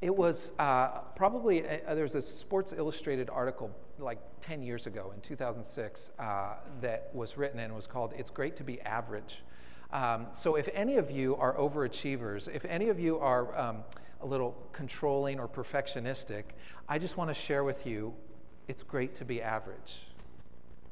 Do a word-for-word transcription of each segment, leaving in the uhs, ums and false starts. It was uh, probably, uh, there's a Sports Illustrated article like ten years ago in two thousand six uh, that was written and was called, "It's Great to Be Average." Um, so if any of you are overachievers, if any of you are um, a little controlling or perfectionistic, I just want to share with you, it's great to be average.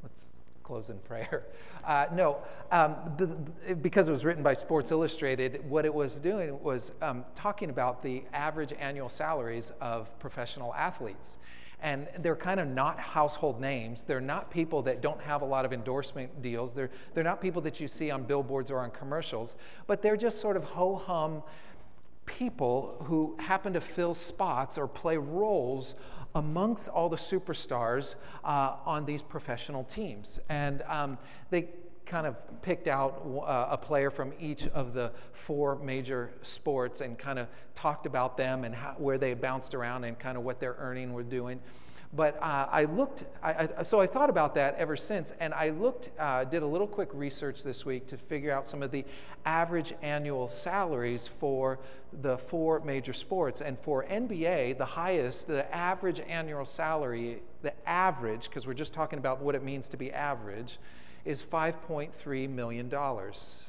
Let's close in prayer. Uh, no, um, the, the, because it was written by Sports Illustrated, what it was doing was um, talking about the average annual salaries of professional athletes. And they're kind of not household names. They're not people that don't have a lot of endorsement deals. They're, they're not people that you see on billboards or on commercials, but they're just sort of ho-hum people who happen to fill spots or play roles amongst all the superstars uh, on these professional teams. And um, they kind of picked out uh, a player from each of the four major sports and kind of talked about them and how, where they had bounced around and kind of what they're earning were doing. But uh, I looked, I, I, so I thought about that ever since, and I looked, uh, did a little quick research this week to figure out some of the average annual salaries for the four major sports. And for N B A, the highest, the average annual salary, the average, because we're just talking about what it means to be average, is five point three million dollars.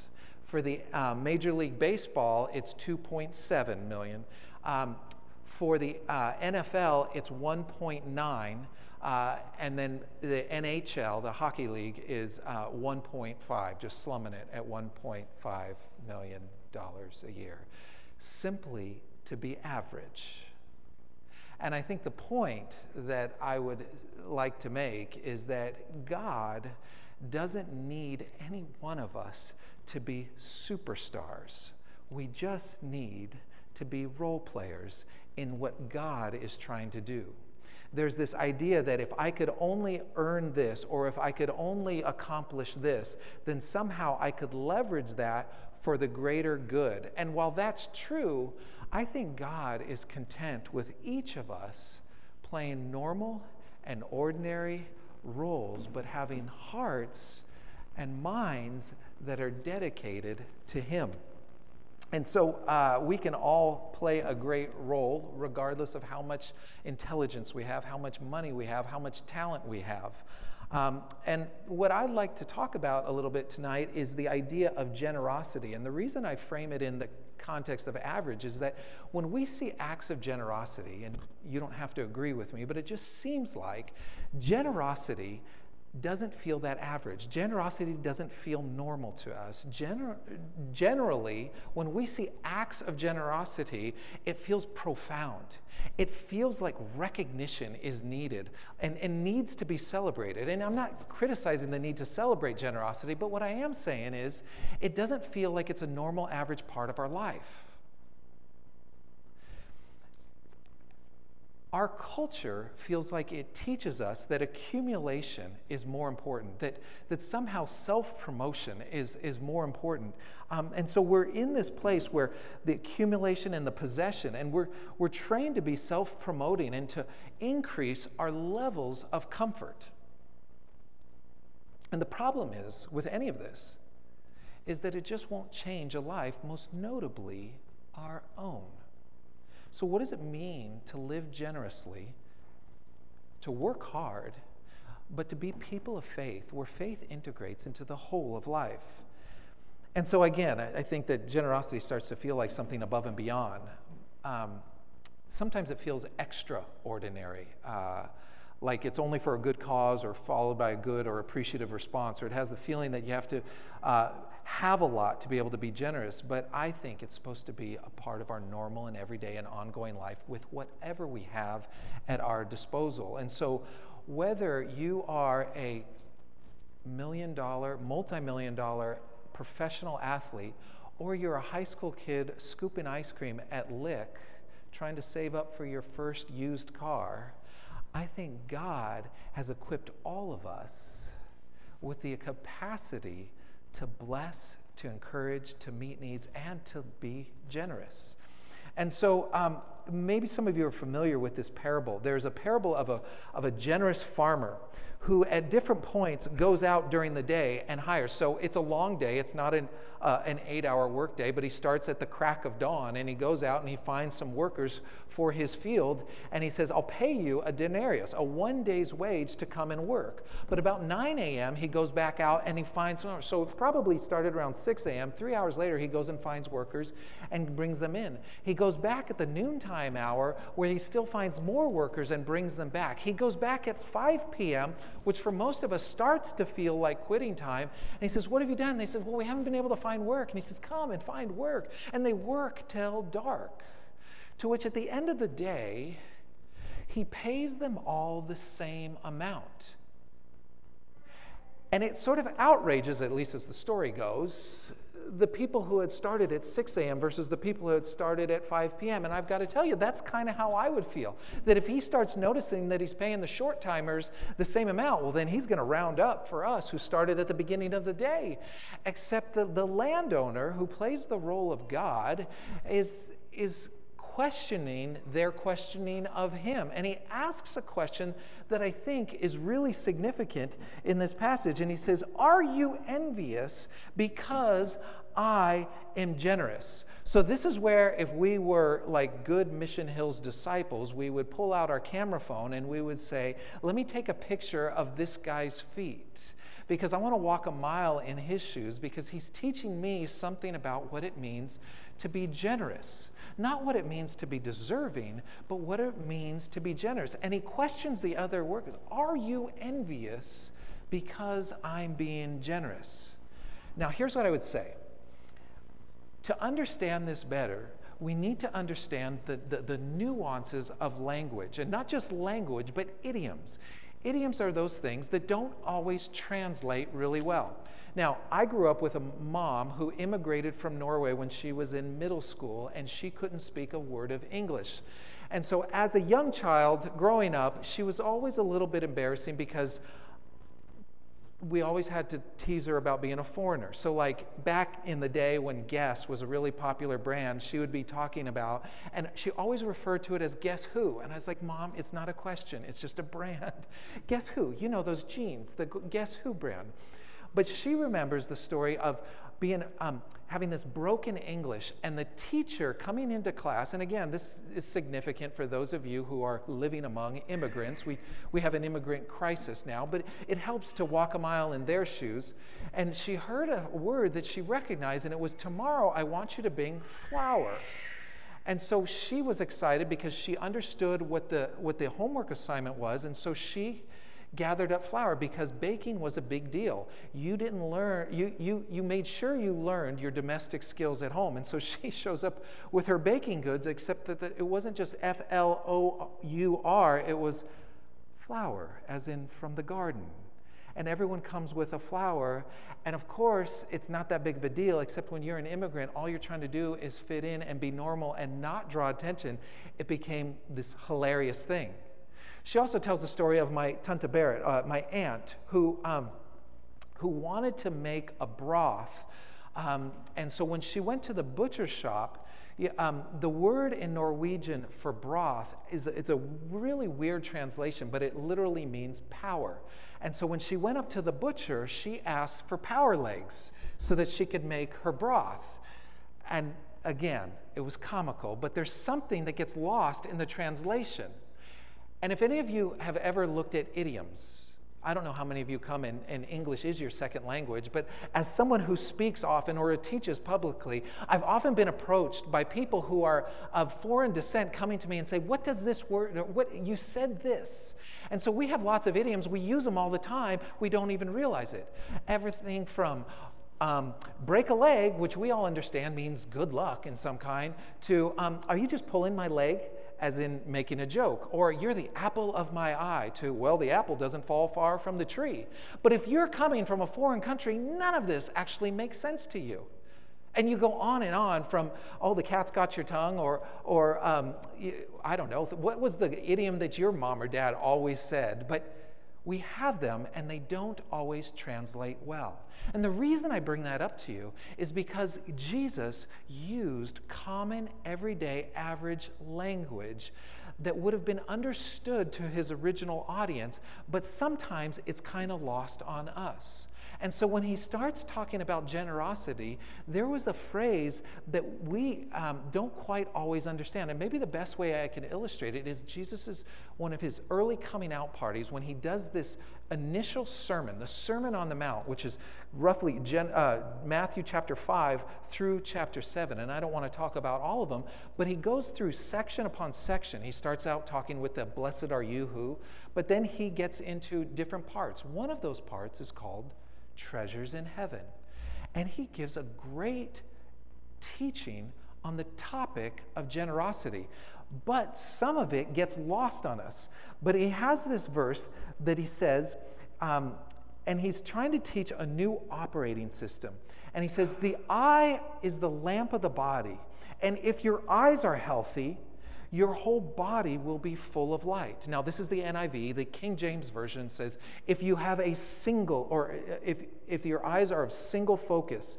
For the uh, Major League Baseball, it's two point seven million dollars. Um, For the uh, N F L, it's one point nine, uh, and then the N H L, the hockey league, is uh, one point five, just slumming it at one point five million dollars a year, simply to be average. And I think the point that I would like to make is that God doesn't need any one of us to be superstars. We just need to be role players in what God is trying to do. There's this idea that if I could only earn this, or if I could only accomplish this, then somehow I could leverage that for the greater good. And while that's true, I think God is content with each of us playing normal and ordinary roles, but having hearts and minds that are dedicated to Him. And so uh, we can all play a great role regardless of how much intelligence we have, how much money we have, how much talent we have. Um, and what I'd like to talk about a little bit tonight is the idea of generosity. And the reason I frame it in the context of average is that when we see acts of generosity, and you don't have to agree with me, but it just seems like generosity doesn't feel that average. Generosity doesn't feel normal to us. Gener- generally, when we see acts of generosity, it feels profound. It feels like recognition is needed and, and needs to be celebrated. And I'm not criticizing the need to celebrate generosity, but what I am saying is it doesn't feel like it's a normal, average part of our life. Our culture feels like it teaches us that accumulation is more important, that, that somehow self-promotion is, is more important. Um, and so we're in this place where the accumulation and the possession, and we're, we're trained to be self-promoting and to increase our levels of comfort. And the problem is, with any of this, is that it just won't change a life, most notably our own. So what does it mean to live generously, to work hard, but to be people of faith, where faith integrates into the whole of life? And so again, I think that generosity starts to feel like something above and beyond. Um, sometimes it feels extraordinary, uh, like it's only for a good cause or followed by a good or appreciative response, or it has the feeling that you have to uh, have a lot to be able to be generous, but I think it's supposed to be a part of our normal and everyday and ongoing life with whatever we have at our disposal. And so whether you are a million dollar, multi-million dollar professional athlete, or you're a high school kid scooping ice cream at Lick trying to save up for your first used car, I think God has equipped all of us with the capacity to bless, to encourage, to meet needs, and to be generous. And so um, maybe some of you are familiar with this parable. There's a parable of a, of a generous farmer who at different points goes out during the day and hires. So it's a long day. It's not an uh, an eight-hour workday, but he starts at the crack of dawn, and he goes out and he finds some workers for his field, and he says, I'll pay you a denarius, a one day's wage to come and work. But about nine a.m., he goes back out and he finds, so it probably started around six a.m. Three hours later, he goes and finds workers and brings them in. He goes back at the noontime hour where he still finds more workers and brings them back. He goes back at five p.m., which for most of us starts to feel like quitting time. And he says, what have you done? And they said, well, we haven't been able to find work. And he says, come and find work. And they work till dark, to which at the end of the day, he pays them all the same amount. And it sort of outrages, at least as the story goes, the people who had started at six a.m. versus the people who had started at five p.m. And I've got to tell you, that's kind of how I would feel. That if he starts noticing that he's paying the short timers the same amount, well, then he's going to round up for us who started at the beginning of the day. Except the, the landowner who plays the role of God is is questioning their questioning of him. And he asks a question that I think is really significant in this passage. And he says, are you envious because I am generous? So this is where, if we were like good Mission Hills disciples, we would pull out our camera phone and we would say, let me take a picture of this guy's feet, because I want to walk a mile in his shoes, because he's teaching me something about what it means to be generous. Not what it means to be deserving, but what it means to be generous. And he questions the other workers. Are you envious because I'm being generous? Now, here's what I would say. To understand this better, we need to understand the, the, the nuances of language, and not just language, but idioms. Idioms are those things that don't always translate really well. Now, I grew up with a mom who immigrated from Norway when she was in middle school, and she couldn't speak a word of English. And so as a young child growing up, she was always a little bit embarrassing, because we always had to tease her about being a foreigner. So like back in the day when Guess was a really popular brand, she would be talking about, and she always referred to it as Guess Who. And I was like, Mom, it's not a question, it's just a brand. Guess Who, you know, those jeans, the Guess Who brand. But she remembers the story of being um, having this broken English, and the teacher coming into class, and again, this is significant for those of you who are living among immigrants. We we have an immigrant crisis now, but it helps to walk a mile in their shoes. And she heard a word that she recognized, and it was, tomorrow I want you to bring flour. And so she was excited because she understood what the what the homework assignment was, and so she gathered up flour, because baking was a big deal. You didn't learn, you you you made sure you learned your domestic skills at home. And so she shows up with her baking goods, except that the, it wasn't just F L O U R, it was flour, as in from the garden. And everyone comes with a flour, and of course, it's not that big of a deal, except when you're an immigrant, all you're trying to do is fit in and be normal and not draw attention. It became this hilarious thing. She also tells the story of my Tante Berit, uh, my aunt, who um, who wanted to make a broth. Um, and so when she went to the butcher shop, yeah, um, the word in Norwegian for broth is it's a really weird translation, but it literally means power. And so when she went up to the butcher, she asked for power legs so that she could make her broth. And again, it was comical, but there's something that gets lost in the translation. And if any of you have ever looked at idioms, I don't know how many of you come in, and English is your second language, but as someone who speaks often or teaches publicly, I've often been approached by people who are of foreign descent coming to me and say, what does this word, or what, you said this. And so we have lots of idioms, we use them all the time, we don't even realize it. Everything from Um, break a leg, which we all understand means good luck in some kind, to um, are you just pulling my leg, as in making a joke, or you're the apple of my eye, to, well, the apple doesn't fall far from the tree. But if you're coming from a foreign country, none of this actually makes sense to you. And you go on and on from, oh, the cat's got your tongue, or, or um, I don't know, what was the idiom that your mom or dad always said? But we have them, and they don't always translate well. And the reason I bring that up to you is because Jesus used common, everyday, average language that would have been understood to his original audience, but sometimes it's kind of lost on us. And so when he starts talking about generosity, there was a phrase that we um, don't quite always understand. And maybe the best way I can illustrate it is Jesus's, one of his early coming out parties, when he does this initial sermon, the Sermon on the Mount, which is roughly gen, uh, Matthew chapter five through chapter seven. And I don't want to talk about all of them, but he goes through section upon section. He starts out talking with the blessed are you who, but then he gets into different parts. One of those parts is called Treasures in Heaven. And he gives a great teaching on the topic of generosity. But some of it gets lost on us. But he has this verse that he says, um, and he's trying to teach a new operating system. And he says, the eye is the lamp of the body. And if your eyes are healthy, your whole body will be full of light. Now, this is the N I V. The King James Version says, if you have a single, or if if your eyes are of single focus,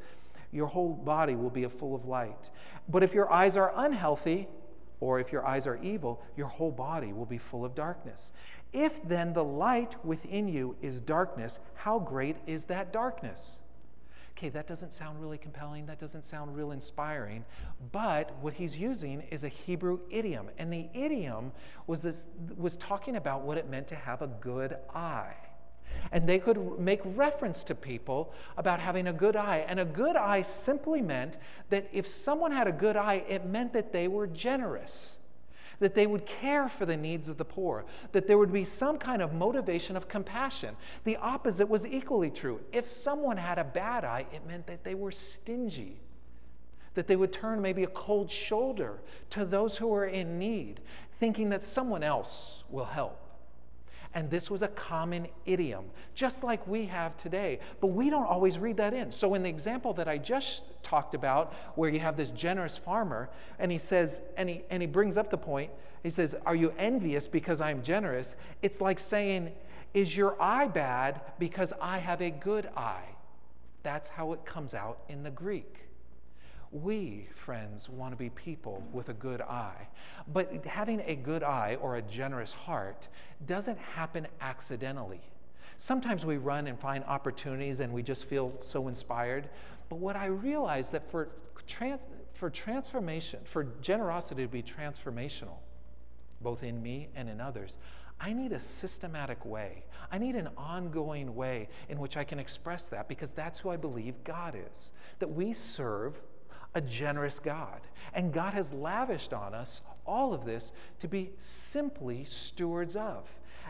your whole body will be full of light. But if your eyes are unhealthy, or if your eyes are evil, your whole body will be full of darkness. If then the light within you is darkness, how great is that darkness? Okay, that doesn't sound really compelling. That doesn't sound real inspiring. But what he's using is a Hebrew idiom. And the idiom was this, was talking about what it meant to have a good eye. And they could make reference to people about having a good eye. And a good eye simply meant that if someone had a good eye, it meant that they were generous, that they would care for the needs of the poor, that there would be some kind of motivation of compassion. The opposite was equally true. If someone had a bad eye, it meant that they were stingy, that they would turn maybe a cold shoulder to those who were in need, thinking that someone else will help. And this was a common idiom, just like we have today. But we don't always read that in. So in the example that I just talked about, where you have this generous farmer, and he says, and he, and he brings up the point, he says, are you envious because I'm generous? It's like saying, is your eye bad because I have a good eye? That's how it comes out in the Greek. We, friends, want to be people with a good eye. But having a good eye or a generous heart doesn't happen accidentally. Sometimes we run and find opportunities and we just feel so inspired. But what I realized that for trans- for transformation, for generosity to be transformational, both in me and in others, I need a systematic way. I need an ongoing way in which I can express that, because that's who I believe God is, that we serve a generous God. And God has lavished on us all of this to be simply stewards of.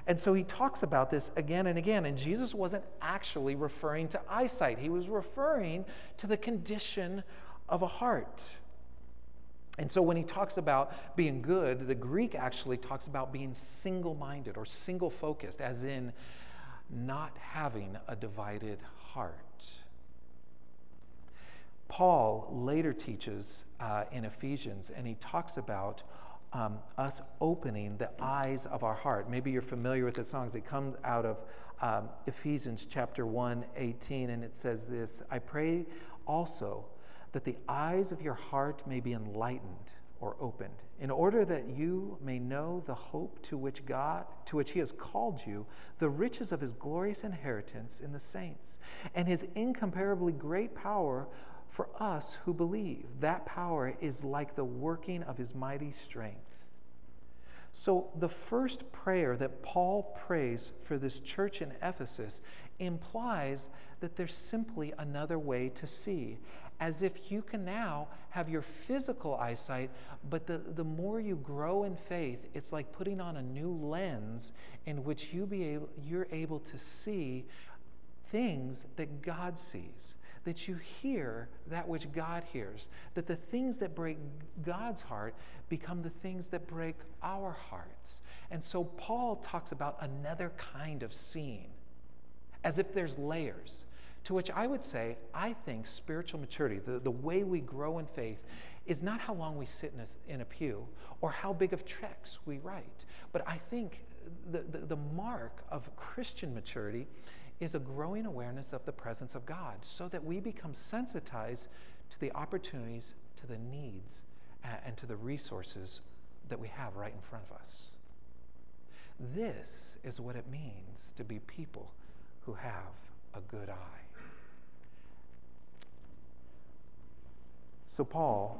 And so he talks about this again and again. And Jesus wasn't actually referring to eyesight. He was referring to the condition of a heart. And so when he talks about being good, the Greek actually talks about being single-minded or single-focused, as in not having a divided heart. Paul later teaches uh, in Ephesians, and he talks about um, us opening the eyes of our heart. Maybe you're familiar with the songs. It comes out of um, Ephesians chapter one, eighteen, and it says this, I pray also that the eyes of your heart may be enlightened or opened, in order that you may know the hope to which God, to which he has called you, the riches of his glorious inheritance in the saints, and his incomparably great power for us who believe. That power is like the working of his mighty strength. So the first prayer that Paul prays for this church in Ephesus implies that there's simply another way to see, as if you can now have your physical eyesight, but the, the more you grow in faith, it's like putting on a new lens in which you be able, you're able to see things that God sees, that you hear that which God hears, that the things that break God's heart become the things that break our hearts. And so Paul talks about another kind of seeing, as if there's layers, to which I would say, I think spiritual maturity, the, the way we grow in faith, is not how long we sit in a, in a pew or how big of checks we write. But I think the, the, the mark of Christian maturity is a growing awareness of the presence of God, so that we become sensitized to the opportunities, to the needs, uh, and to the resources that we have right in front of us. This is what it means to be people who have a good eye. So Paul's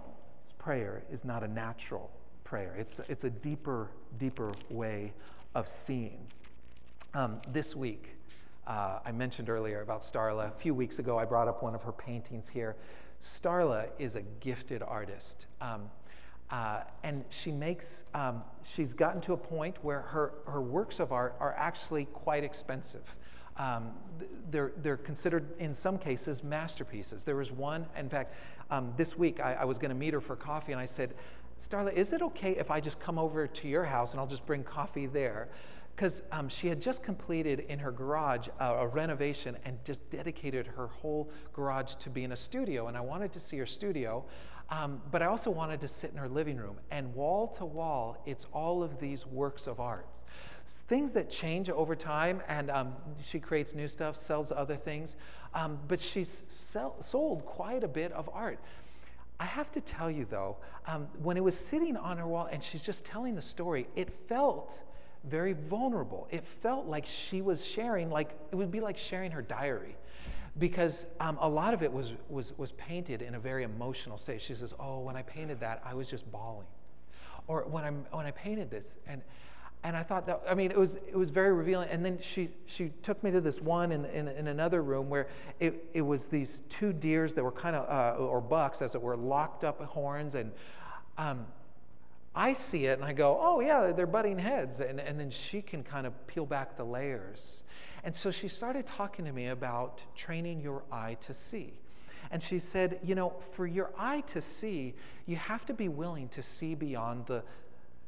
prayer is not a natural prayer. It's, it's a deeper, deeper way of seeing. Um, this week, uh, I mentioned earlier about Starla. A few weeks ago, I brought up one of her paintings here. Starla is a gifted artist. Um, Uh, and she makes, um, she's gotten to a point where her, her works of art are actually quite expensive. Um, they're, they're considered, in some cases, masterpieces. There was one, in fact, um, this week I, I was going to meet her for coffee, and I said, Starla, is it okay if I just come over to your house and I'll just bring coffee there? Because um, she had just completed in her garage uh, a renovation and just dedicated her whole garage to being a studio, and I wanted to see her studio. Um, but I also wanted to sit in her living room, and wall to wall, it's all of these works of art, things that change over time, and um, she creates new stuff, sells other things, um, but she's sell- sold quite a bit of art. I have to tell you though, um, when it was sitting on her wall and she's just telling the story, it felt very vulnerable. It felt like she was sharing, like it would be like sharing her diary. Because um, a lot of it was, was was painted in a very emotional state. She says, "Oh, when I painted that, I was just bawling," or when I when I painted this, and and I thought that I mean it was it was very revealing. And then she she took me to this one in in, in another room where it, it was these two deers that were kind of uh, or bucks as it were, locked up horns, and um, I see it and I go, "Oh yeah, they're butting heads," and and then she can kind of peel back the layers. And so she started talking to me about training your eye to see. And she said, you know, for your eye to see, you have to be willing to see beyond the,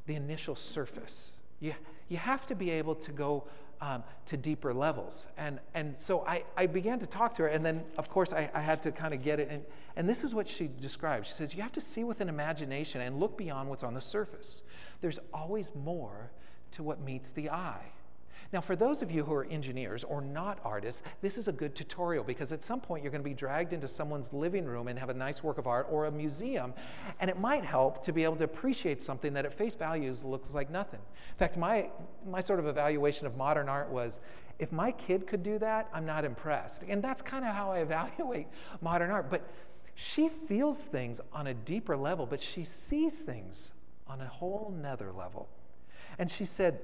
the initial surface. You, you have to be able to go um, to deeper levels. And and so I, I began to talk to her, and then, of course, I, I had to kind of get it. And, and this is what she described. She says, you have to see with an imagination and look beyond what's on the surface. There's always more to what meets the eye. Now, for those of you who are engineers or not artists, this is a good tutorial, because at some point you're going to be dragged into someone's living room and have a nice work of art or a museum, and it might help to be able to appreciate something that at face values looks like nothing. In fact, my my sort of evaluation of modern art was, if my kid could do that, I'm not impressed. And that's kind of how I evaluate modern art. But she feels things on a deeper level, but she sees things on a whole nother level. And she said,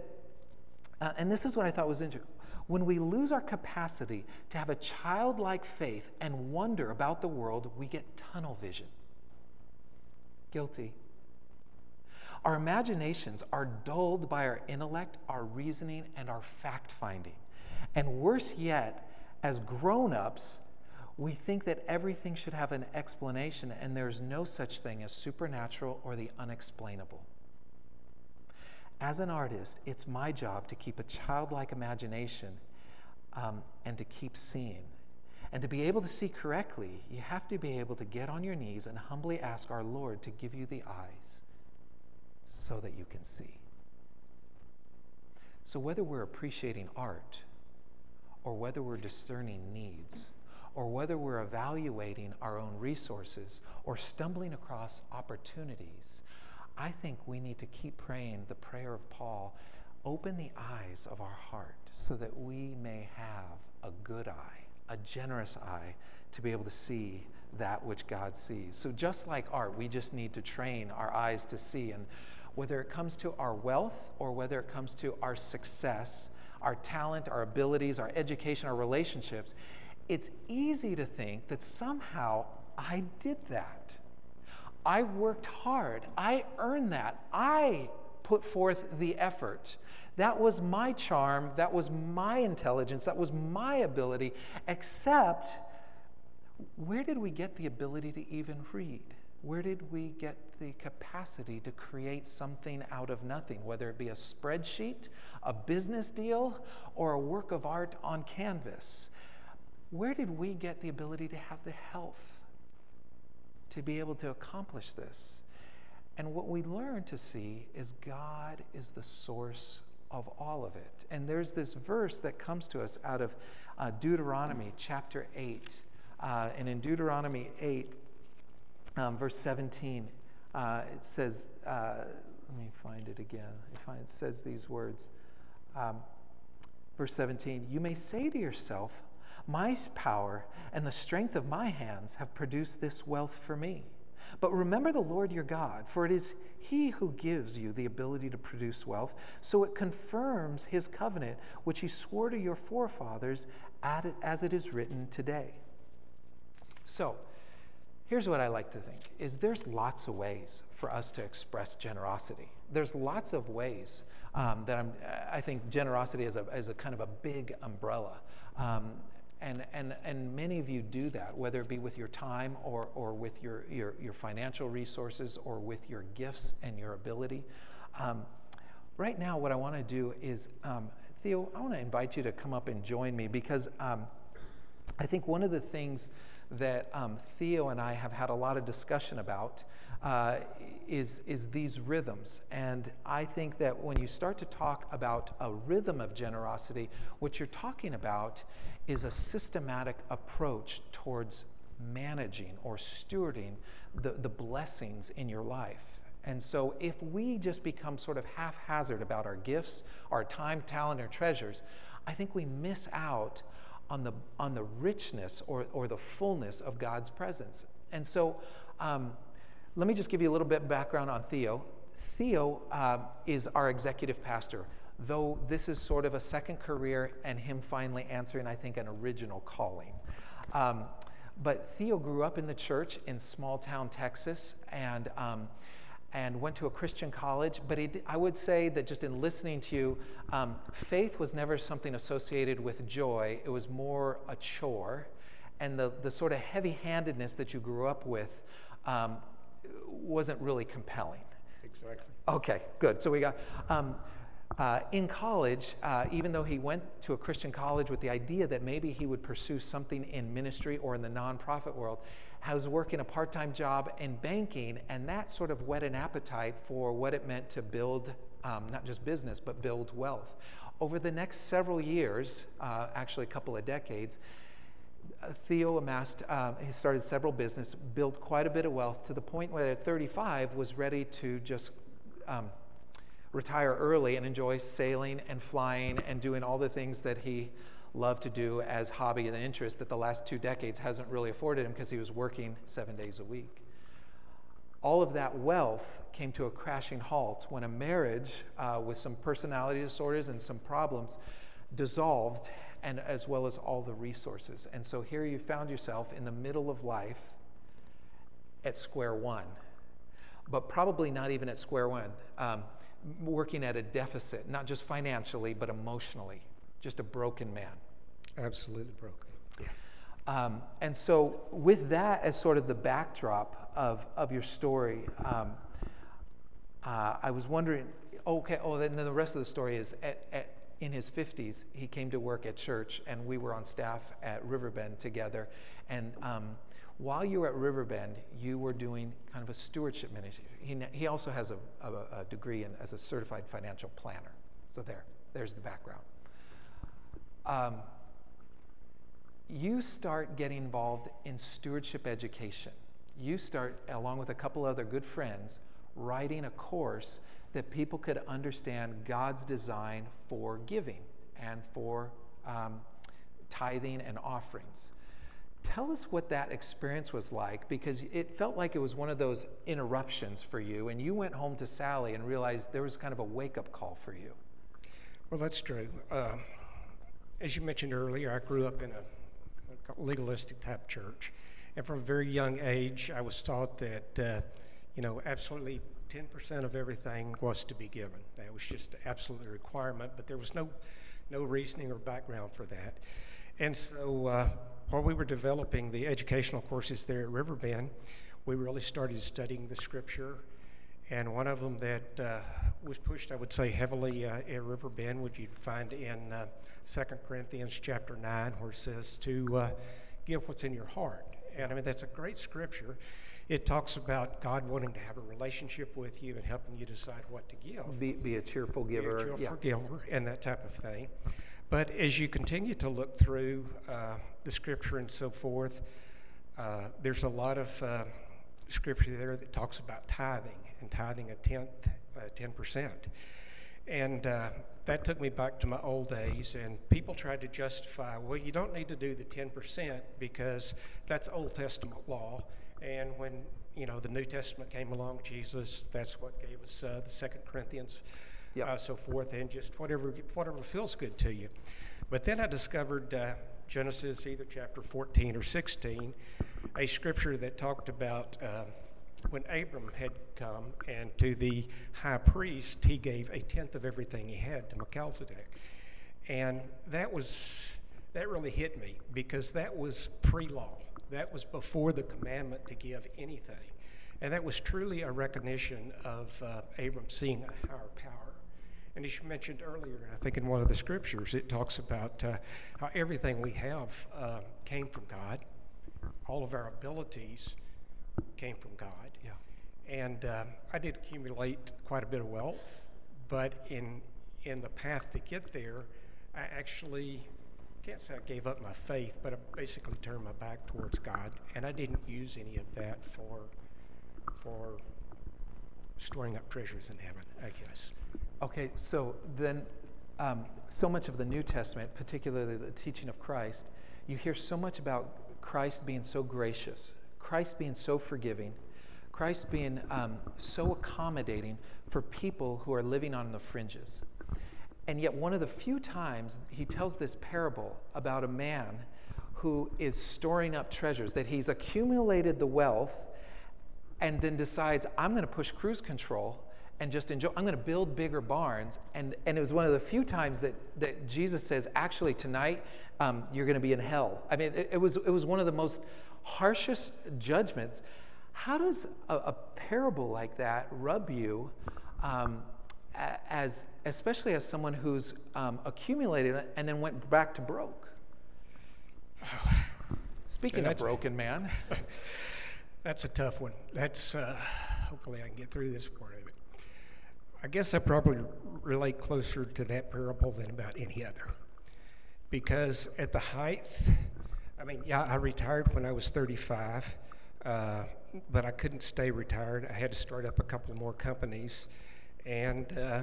Uh, and this is what I thought was interesting. When we lose our capacity to have a childlike faith and wonder about the world, we get tunnel vision. Guilty. Our imaginations are dulled by our intellect, our reasoning, and our fact-finding. And worse yet, as grown-ups, we think that everything should have an explanation, and there's no such thing as supernatural or the unexplainable. As an artist, it's my job to keep a childlike imagination um, and to keep seeing. And to be able to see correctly, you have to be able to get on your knees and humbly ask our Lord to give you the eyes so that you can see. So whether we're appreciating art, or whether we're discerning needs, or whether we're evaluating our own resources, or stumbling across opportunities, I think we need to keep praying the prayer of Paul, open the eyes of our heart so that we may have a good eye, a generous eye, to be able to see that which God sees. So just like art, we just need to train our eyes to see. And whether it comes to our wealth or whether it comes to our success, our talent, our abilities, our education, our relationships, it's easy to think that somehow I did that. I worked hard, I earned that, I put forth the effort. That was my charm, that was my intelligence, that was my ability, except where did we get the ability to even read? Where did we get the capacity to create something out of nothing, whether it be a spreadsheet, a business deal, or a work of art on canvas? Where did we get the ability to have the health to be able to accomplish this? And what we learn to see is God is the source of all of it. And there's this verse that comes to us out of uh, Deuteronomy chapter eight. Uh, and in Deuteronomy eight, um, verse seventeen, uh, it says, uh, Let me find it again. It says these words. Um, verse seventeen, you may say to yourself, my power and the strength of my hands have produced this wealth for me. But remember the Lord your God, for it is he who gives you the ability to produce wealth, so it confirms his covenant, which he swore to your forefathers as it is written today. So, here's what I like to think, is there's lots of ways for us to express generosity. There's lots of ways um, that I'm, I think generosity is a, is a kind of a big umbrella. Um, And, and and many of you do that, whether it be with your time or, or with your, your, your financial resources or with your gifts and your ability. Um, right now, what I want to do is, um, Theo, I want to invite you to come up and join me because um, I think one of the things that um, Theo and I have had a lot of discussion about uh, is, is these rhythms. And I think that when you start to talk about a rhythm of generosity, what you're talking about is a systematic approach towards managing or stewarding the, the blessings in your life. And so if we just become sort of haphazard about our gifts, our time, talent, or treasures, I think we miss out on the on the richness or, or the fullness of God's presence. And so um, let me just give you a little bit of background on Theo. Theo uh, is our executive pastor, though this is sort of a second career and him finally answering, I think, an original calling. Um, but Theo grew up in the church in small town Texas and um, and went to a Christian college, but he, I would say that just in listening to you, um, faith was never something associated with joy. It was more a chore, and the, the sort of heavy-handedness that you grew up with um, wasn't really compelling. Exactly. Okay, good. So we got... Um, Uh, in college, uh, even though he went to a Christian college with the idea that maybe he would pursue something in ministry or in the nonprofit world, I was working a part-time job in banking, and that sort of whet an appetite for what it meant to build um, not just business, but build wealth. Over the next several years, uh, actually a couple of decades, Theo amassed, uh, he started several businesses, built quite a bit of wealth to the point where at thirty-five was ready to just um, retire early and enjoy sailing and flying and doing all the things that he loved to do as hobby and interest that the last two decades hasn't really afforded him because he was working seven days a week. All of that wealth came to a crashing halt when a marriage uh, with some personality disorders and some problems dissolved, and as well as all the resources. And so here you found yourself in the middle of life at square one, but probably not even at square one. Um, working at a deficit, not just financially, but emotionally. Just a broken man. Absolutely broken. Yeah. Um, and so with that as sort of the backdrop of, of your story, um, uh, I was wondering, okay, oh, and then the rest of the story is at, at, in his fifties, he came to work at church, and we were on staff at Riverbend together. And um, while you were at Riverbend, you were doing kind of a stewardship ministry. He, he also has a, a, a degree in, as a certified financial planner. So there, there's the background. Um, you start getting involved in stewardship education. You start, along with a couple other good friends, writing a course that people could understand God's design for giving and for um, tithing and offerings. Tell us what that experience was like, because it felt like it was one of those interruptions for you, and you went home to Sally and realized there was kind of a wake-up call for you. Well, that's true. Uh, as you mentioned earlier, I grew up in a legalistic type church, and from a very young age, I was taught that, uh, you know, absolutely ten percent of everything was to be given. That was just an absolute requirement, but there was no, no reasoning or background for that. And so... Uh, While we were developing the educational courses there at Riverbend, we really started studying the scripture. And one of them that uh, was pushed, I would say, heavily uh, at Riverbend, which you'd find in uh, Second Corinthians chapter nine, where it says to uh, give what's in your heart. And I mean, that's a great scripture. It talks about God wanting to have a relationship with you and helping you decide what to give. Be, be a cheerful giver. Be a cheerful yeah. giver and that type of thing. But as you continue to look through uh, the scripture and so forth, uh, there's a lot of uh, scripture there that talks about tithing and tithing a tenth ten percent. And uh, that took me back to my old days, and people tried to justify, well, you don't need to do the ten percent because that's Old Testament law. And when, you know, the New Testament came along, Jesus, that's what gave us uh, the Second Corinthians, yep. uh, so forth, and just whatever whatever feels good to you. But then I discovered uh, Genesis, either chapter fourteen or sixteen, a scripture that talked about uh, when Abram had come, and to the high priest, he gave a tenth of everything he had to Melchizedek. And that was, that really hit me, because that was pre-law. That was before the commandment to give anything. And that was truly a recognition of uh, Abram seeing a higher power. And as you mentioned earlier, I think in one of the scriptures, it talks about uh, how everything we have uh, came from God. All of our abilities came from God. Yeah. And um, I did accumulate quite a bit of wealth, but in in the path to get there, I actually can't say I gave up my faith, but I basically turned my back towards God, and I didn't use any of that for for storing up treasures in heaven, I guess. Okay, so then um, so much of the New Testament, particularly the teaching of Christ, you hear so much about Christ being so gracious, Christ being so forgiving, Christ being um, so accommodating for people who are living on the fringes. And yet one of the few times he tells this parable about a man who is storing up treasures, that he's accumulated the wealth and then decides, I'm going to push cruise control and just enjoy, I'm going to build bigger barns. And, and it was one of the few times that, that Jesus says, actually tonight, um, you're going to be in hell. I mean, it, it was it was one of the most harshest judgments. How does a, a parable like that rub you, um, as especially as someone who's um, accumulated and then went back to broke? Oh, Speaking of broken, man. That's a tough one. That's uh, hopefully I can get through this part of it. I guess I probably relate closer to that parable than about any other, because at the height, I mean, yeah, I retired when I was thirty-five, uh, but I couldn't stay retired. I had to start up a couple more companies, and uh,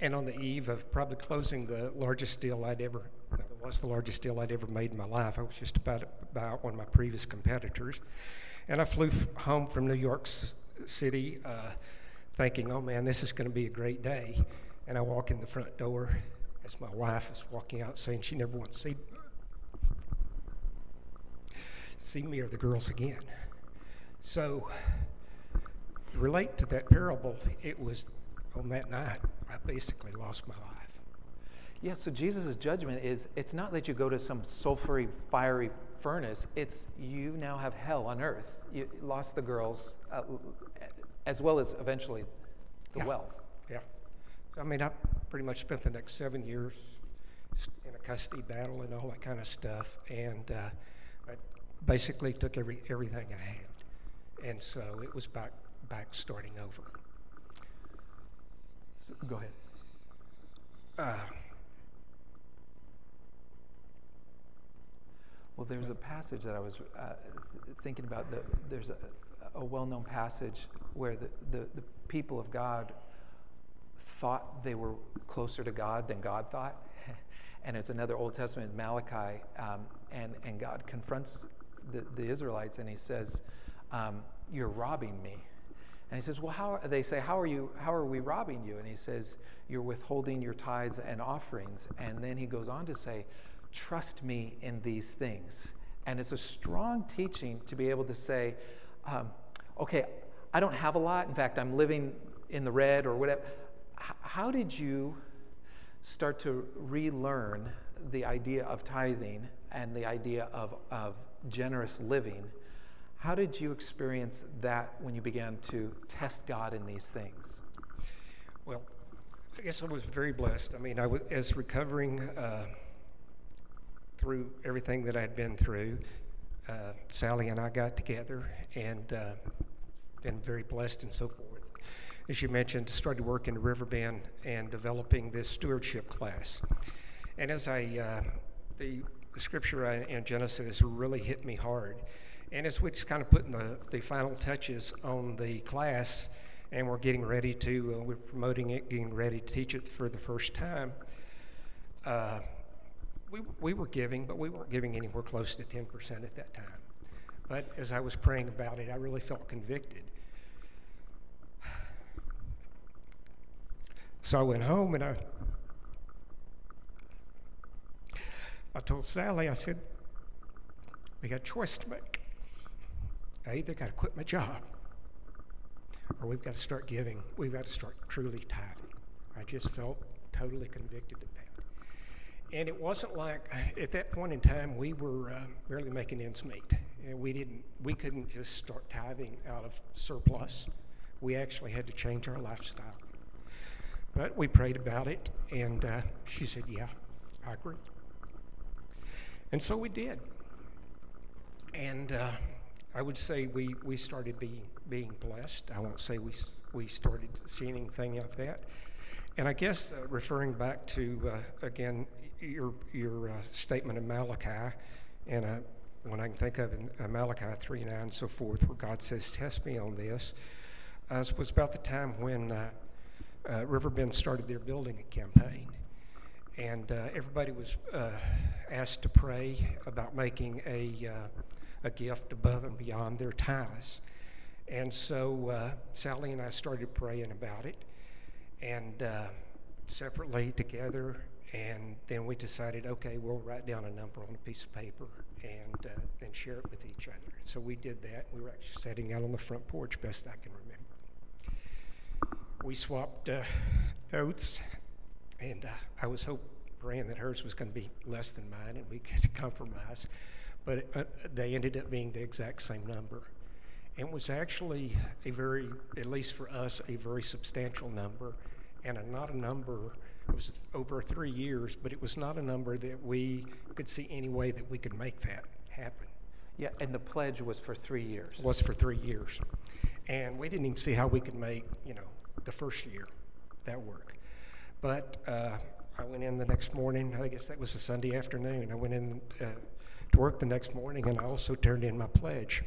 and on the eve of probably closing the largest deal I'd ever, well, it was the largest deal I'd ever made in my life. I was just about about one of my previous competitors, and I flew f- home from New York City, uh, thinking, oh man, this is going to be a great day. And I walk in the front door as my wife is walking out, saying she never wants to see, see me or the girls again. So, relate to that parable, it was on that night I basically lost my life. Yeah, so Jesus' judgment is, it's not that you go to some sulfury, fiery furnace, it's you now have hell on earth. You lost the girls, uh, as well as eventually the yeah. wealth. Yeah. I mean, I pretty much spent the next seven years in a custody battle and all that kind of stuff, and uh, I basically took every everything I had, and so it was back back starting over. So, go ahead. Uh, well, there's a passage that I was uh, thinking about. The, there's a, a well-known passage where the, the, the people of God thought they were closer to God than God thought. And it's another Old Testament, Malachi, um, and, and God confronts the, the Israelites and he says, um, you're robbing me. And he says, well, how are, they say, how are you, how are we robbing you? And he says, you're withholding your tithes and offerings. And then he goes on to say, trust me in these things. And it's a strong teaching to be able to say, um, okay, I don't have a lot. In fact, I'm living in the red or whatever. How did you start to relearn the idea of tithing and the idea of, of generous living? How did you experience that when you began to test God in these things? Well, I guess I was very blessed. I mean, I was as recovering uh, through everything that I'd been through. Uh, Sally and I got together and uh, been very blessed and so forth. As you mentioned, started working in Riverbend and developing this stewardship class. And as I, uh, the scripture in Genesis really hit me hard. And as we're just kind of putting the, the final touches on the class, and we're getting ready to, uh, we're promoting it, getting ready to teach it for the first time, uh, we we were giving, but we weren't giving anywhere close to ten percent at that time. But as I was praying about it, I really felt convicted. So I went home and I, I told Sally, I said, we got a choice to make. I either got to quit my job or we've got to start giving. We've got to start truly tithing. I just felt totally convicted of that. And it wasn't like, at that point in time, we were uh, barely making ends meet. And we didn't, we couldn't just start tithing out of surplus. We actually had to change our lifestyle. But we prayed about it, and uh, she said, yeah, I agree. And so we did. And uh, I would say we, we started be, being blessed. I won't say we we started seeing anything like that. And I guess uh, referring back to, uh, again, your your uh, statement of Malachi, and uh, when I can think of in, uh, Malachi three nine and so forth, where God says, test me on this, uh, this was about the time when... Uh, Uh, Riverbend started their building campaign, and uh, everybody was uh, asked to pray about making a uh, a gift above and beyond their tithes. And so uh, Sally and I started praying about it, and uh, separately together, and then we decided, okay, we'll write down a number on a piece of paper and uh, then share it with each other. So we did that. We were actually sitting out on the front porch, best I can remember. We swapped uh, notes, and uh, I was hoping, praying that hers was going to be less than mine, and we could compromise. But it, uh, they ended up being the exact same number. It was actually a very, at least for us, a very substantial number, and a, not a number. It was over three years, but it was not a number that we could see any way that we could make that happen. Yeah, and the pledge was for three years. Was for three years, and we didn't even see how we could make, you know, the first year that work. But uh, I went in the next morning, I guess that was a Sunday afternoon, I went in uh, to work the next morning, and I also turned in my pledge.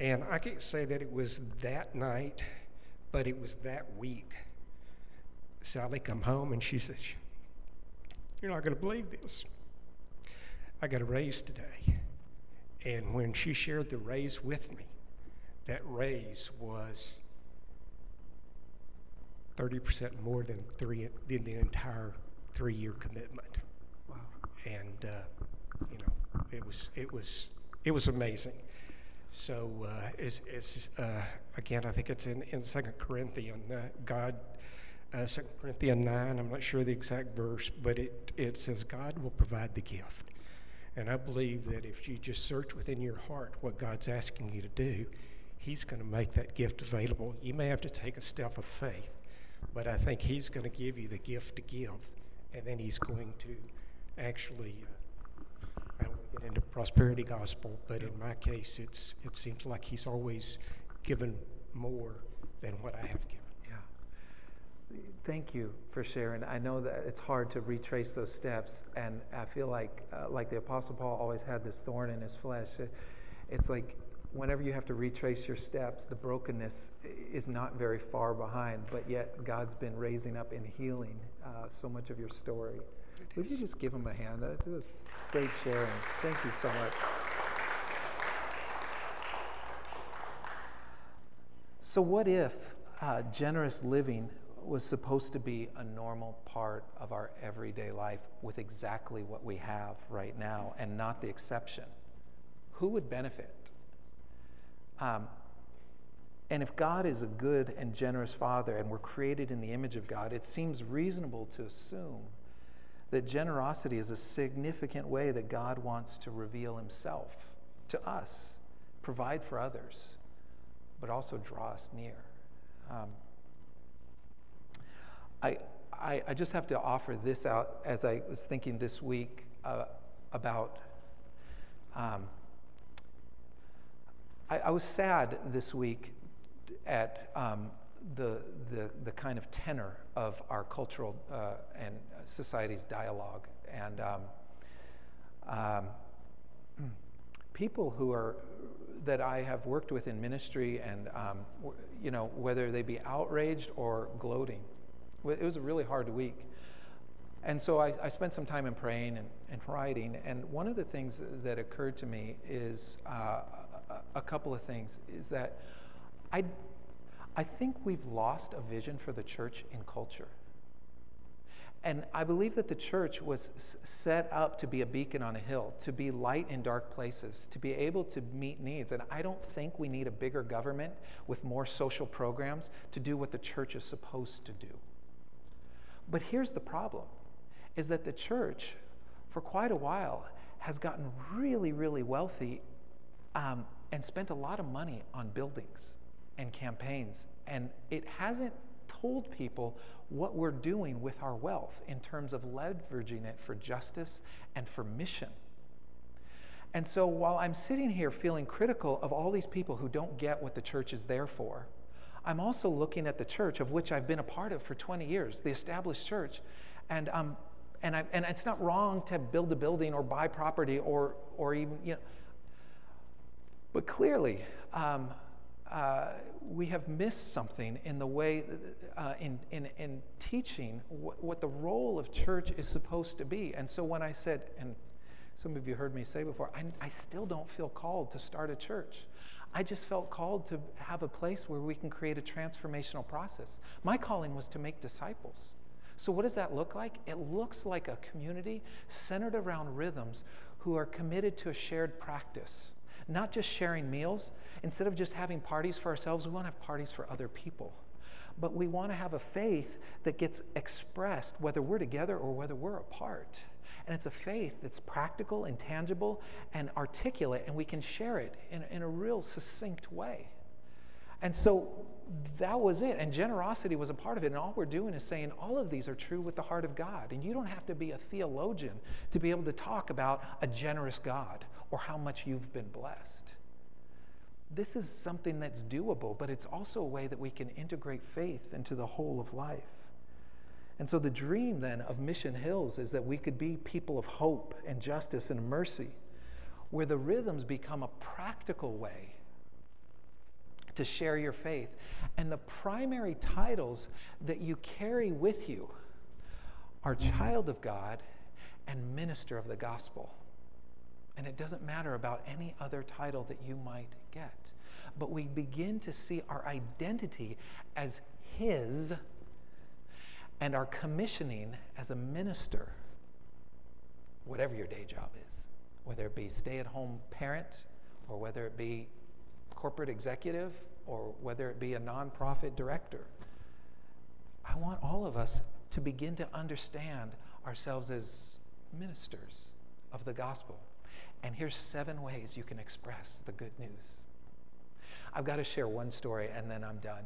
And I can't say that it was that night, but it was that week. Sally come home and she says, you're not gonna believe this. I got a raise today. And when she shared the raise with me, that raise was thirty percent more than three than the entire three-year commitment. Wow! And uh, you know, it was it was it was amazing. So uh, it's, it's uh, again, I think it's in in Second Corinthians, uh, God, uh, Second Corinthians nine. I'm not sure the exact verse, but it it says God will provide the gift. And I believe that if you just search within your heart what God's asking you to do, He's going to make that gift available. You may have to take a step of faith, but I think He's going to give you the gift to give, and then He's going to actually, uh, I don't want to get into prosperity gospel, but in my case, it's it seems like He's always given more than what I have given. Yeah. Thank you for sharing. I know that it's hard to retrace those steps, and I feel like, uh, like the Apostle Paul always had this thorn in his flesh. It's like, whenever you have to retrace your steps, the brokenness is not very far behind, but yet God's been raising up and healing uh, so much of your story. Would you just give him a hand? That was great sharing. Thank you so much. So what if uh, generous living was supposed to be a normal part of our everyday life with exactly what we have right now and not the exception? Who would benefit? Um, and if God is a good and generous Father and we're created in the image of God, it seems reasonable to assume that generosity is a significant way that God wants to reveal Himself to us, provide for others, but also draw us near. Um, I, I, I just have to offer this out as I was thinking this week uh, about... Um, I was sad this week at um, the, the the kind of tenor of our cultural uh, and society's dialogue, and um, um, people who are that I have worked with in ministry, and um, you know, whether they be outraged or gloating. It was a really hard week. And so I, I spent some time in praying and, and writing, and one of the things that occurred to me is uh, a, a couple of things, is that I, I think we've lost a vision for the church in culture. And I believe that the church was set up to be a beacon on a hill, to be light in dark places, to be able to meet needs. And I don't think we need a bigger government with more social programs to do what the church is supposed to do. But here's the problem, is that the church, for quite a while, has gotten really, really wealthy um, and spent a lot of money on buildings and campaigns. And it hasn't told people what we're doing with our wealth in terms of leveraging it for justice and for mission. And so while I'm sitting here feeling critical of all these people who don't get what the church is there for, I'm also looking at the church of which I've been a part of for twenty years, the established church, and um, and I and it's not wrong to build a building or buy property or or even, you know, but clearly um, uh, we have missed something in the way uh, in in in teaching what, what the role of church is supposed to be. And so when I said, and some of you heard me say before, I, I still don't feel called to start a church. I just felt called to have a place where we can create a transformational process. My calling was to make disciples. So what does that look like? It looks like a community centered around rhythms who are committed to a shared practice, not just sharing meals. Instead of just having parties for ourselves, we want to have parties for other people. But we want to have a faith that gets expressed whether we're together or whether we're apart. And it's a faith that's practical and tangible and articulate, and we can share it in, in a real succinct way. And so that was it. And generosity was a part of it. And all we're doing is saying all of these are true with the heart of God. And you don't have to be a theologian to be able to talk about a generous God or how much you've been blessed. This is something that's doable, but it's also a way that we can integrate faith into the whole of life. And so the dream then of Mission Hills is that we could be people of hope and justice and mercy, where the rhythms become a practical way to share your faith. And the primary titles that you carry with you are child of God and minister of the gospel. And it doesn't matter about any other title that you might get. But we begin to see our identity as His, and our commissioning as a minister, whatever your day job is, whether it be stay-at-home parent, or whether it be corporate executive, or whether it be a nonprofit director. I want all of us to begin to understand ourselves as ministers of the gospel. And here's seven ways you can express the good news. I've got to share one story, and then I'm done.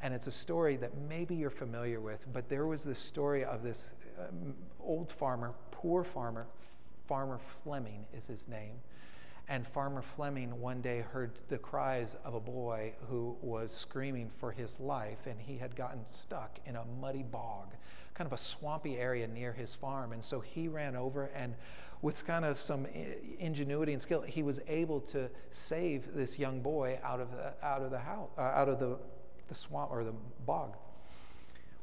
And it's a story that maybe you're familiar with, but there was this story of this um, old farmer, poor farmer, Farmer Fleming is his name. And Farmer Fleming one day heard the cries of a boy who was screaming for his life, and he had gotten stuck in a muddy bog, kind of a swampy area near his farm. And so he ran over, and with kind of some ingenuity and skill, he was able to save this young boy out of the, out of the house, uh, out of the, the swamp or the bog.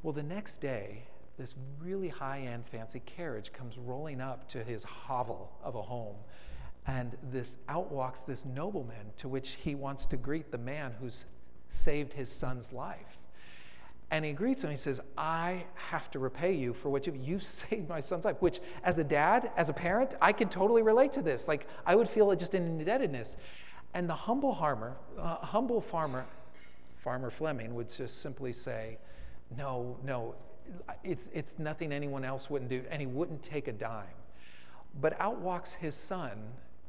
Well, the next day, this really high-end fancy carriage comes rolling up to his hovel of a home. And this out walks this nobleman, to which he wants to greet the man who's saved his son's life. And he greets him. He says, I have to repay you for what you you saved my son's life, which as a dad, as a parent, I could totally relate to this. Like, I would feel just an indebtedness. And the humble farmer, uh, humble farmer, Farmer Fleming would just simply say, no, no, it's it's nothing anyone else wouldn't do. And he wouldn't take a dime. But out walks his son.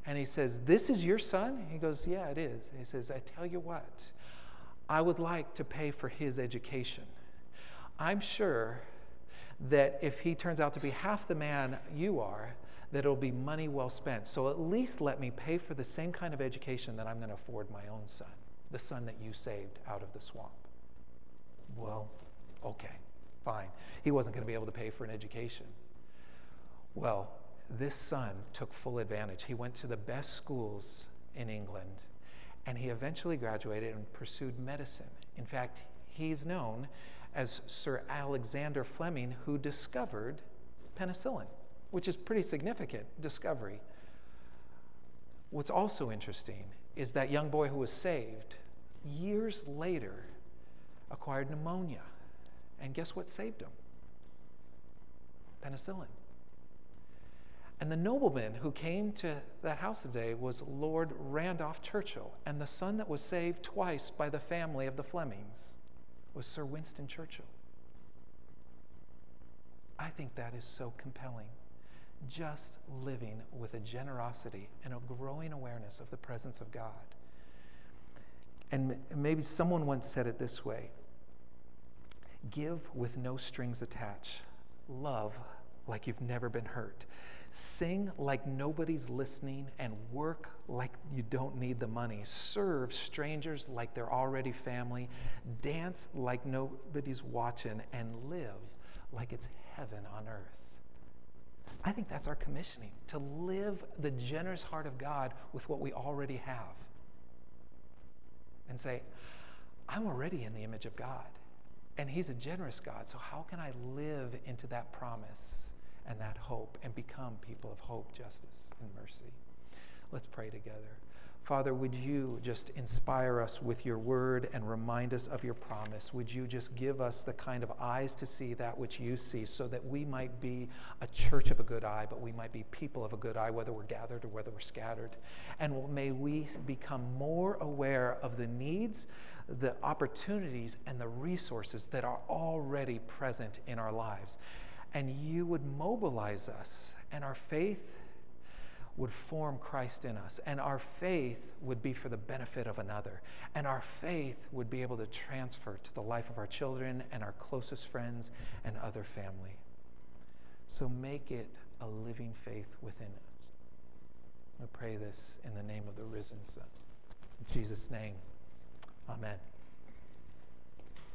And he says, this is your son? He goes, yeah, it is. He says, I tell you what, I would like to pay for his education. I'm sure that if he turns out to be half the man you are, that it'll be money well spent. So at least let me pay for the same kind of education that I'm going to afford my own son, the son that you saved out of the swamp. Well, okay, fine. He wasn't going to be able to pay for an education. Well, this son took full advantage. He went to the best schools in England. And he eventually graduated and pursued medicine. In fact, he's known as Sir Alexander Fleming, who discovered penicillin, which is pretty significant discovery. What's also interesting is that young boy who was saved years later acquired pneumonia. And guess what saved him? Penicillin. And the nobleman who came to that house today was Lord Randolph Churchill, and the son that was saved twice by the family of the Flemings was Sir Winston Churchill. I think that is so compelling. Just living with a generosity and a growing awareness of the presence of God. And maybe someone once said it this way: give with no strings attached. Love like you've never been hurt. Sing like nobody's listening, and work like you don't need the money. Serve strangers like they're already family. Dance like nobody's watching, and live like it's heaven on earth. I think that's our commissioning, to live the generous heart of God with what we already have. And say, I'm already in the image of God, and he's a generous God, so how can I live into that promise and that hope and become people of hope, justice, and mercy? Let's pray together. Father, would you just inspire us with your word and remind us of your promise? Would you just give us the kind of eyes to see that which you see, so that we might be a church of a good eye, but we might be people of a good eye, whether we're gathered or whether we're scattered. And may we become more aware of the needs, the opportunities, and the resources that are already present in our lives. And you would mobilize us, and our faith would form Christ in us, and our faith would be for the benefit of another, and our faith would be able to transfer to the life of our children and our closest friends and other family. So make it a living faith within us. We pray this in the name of the risen Son. In Jesus' name, amen.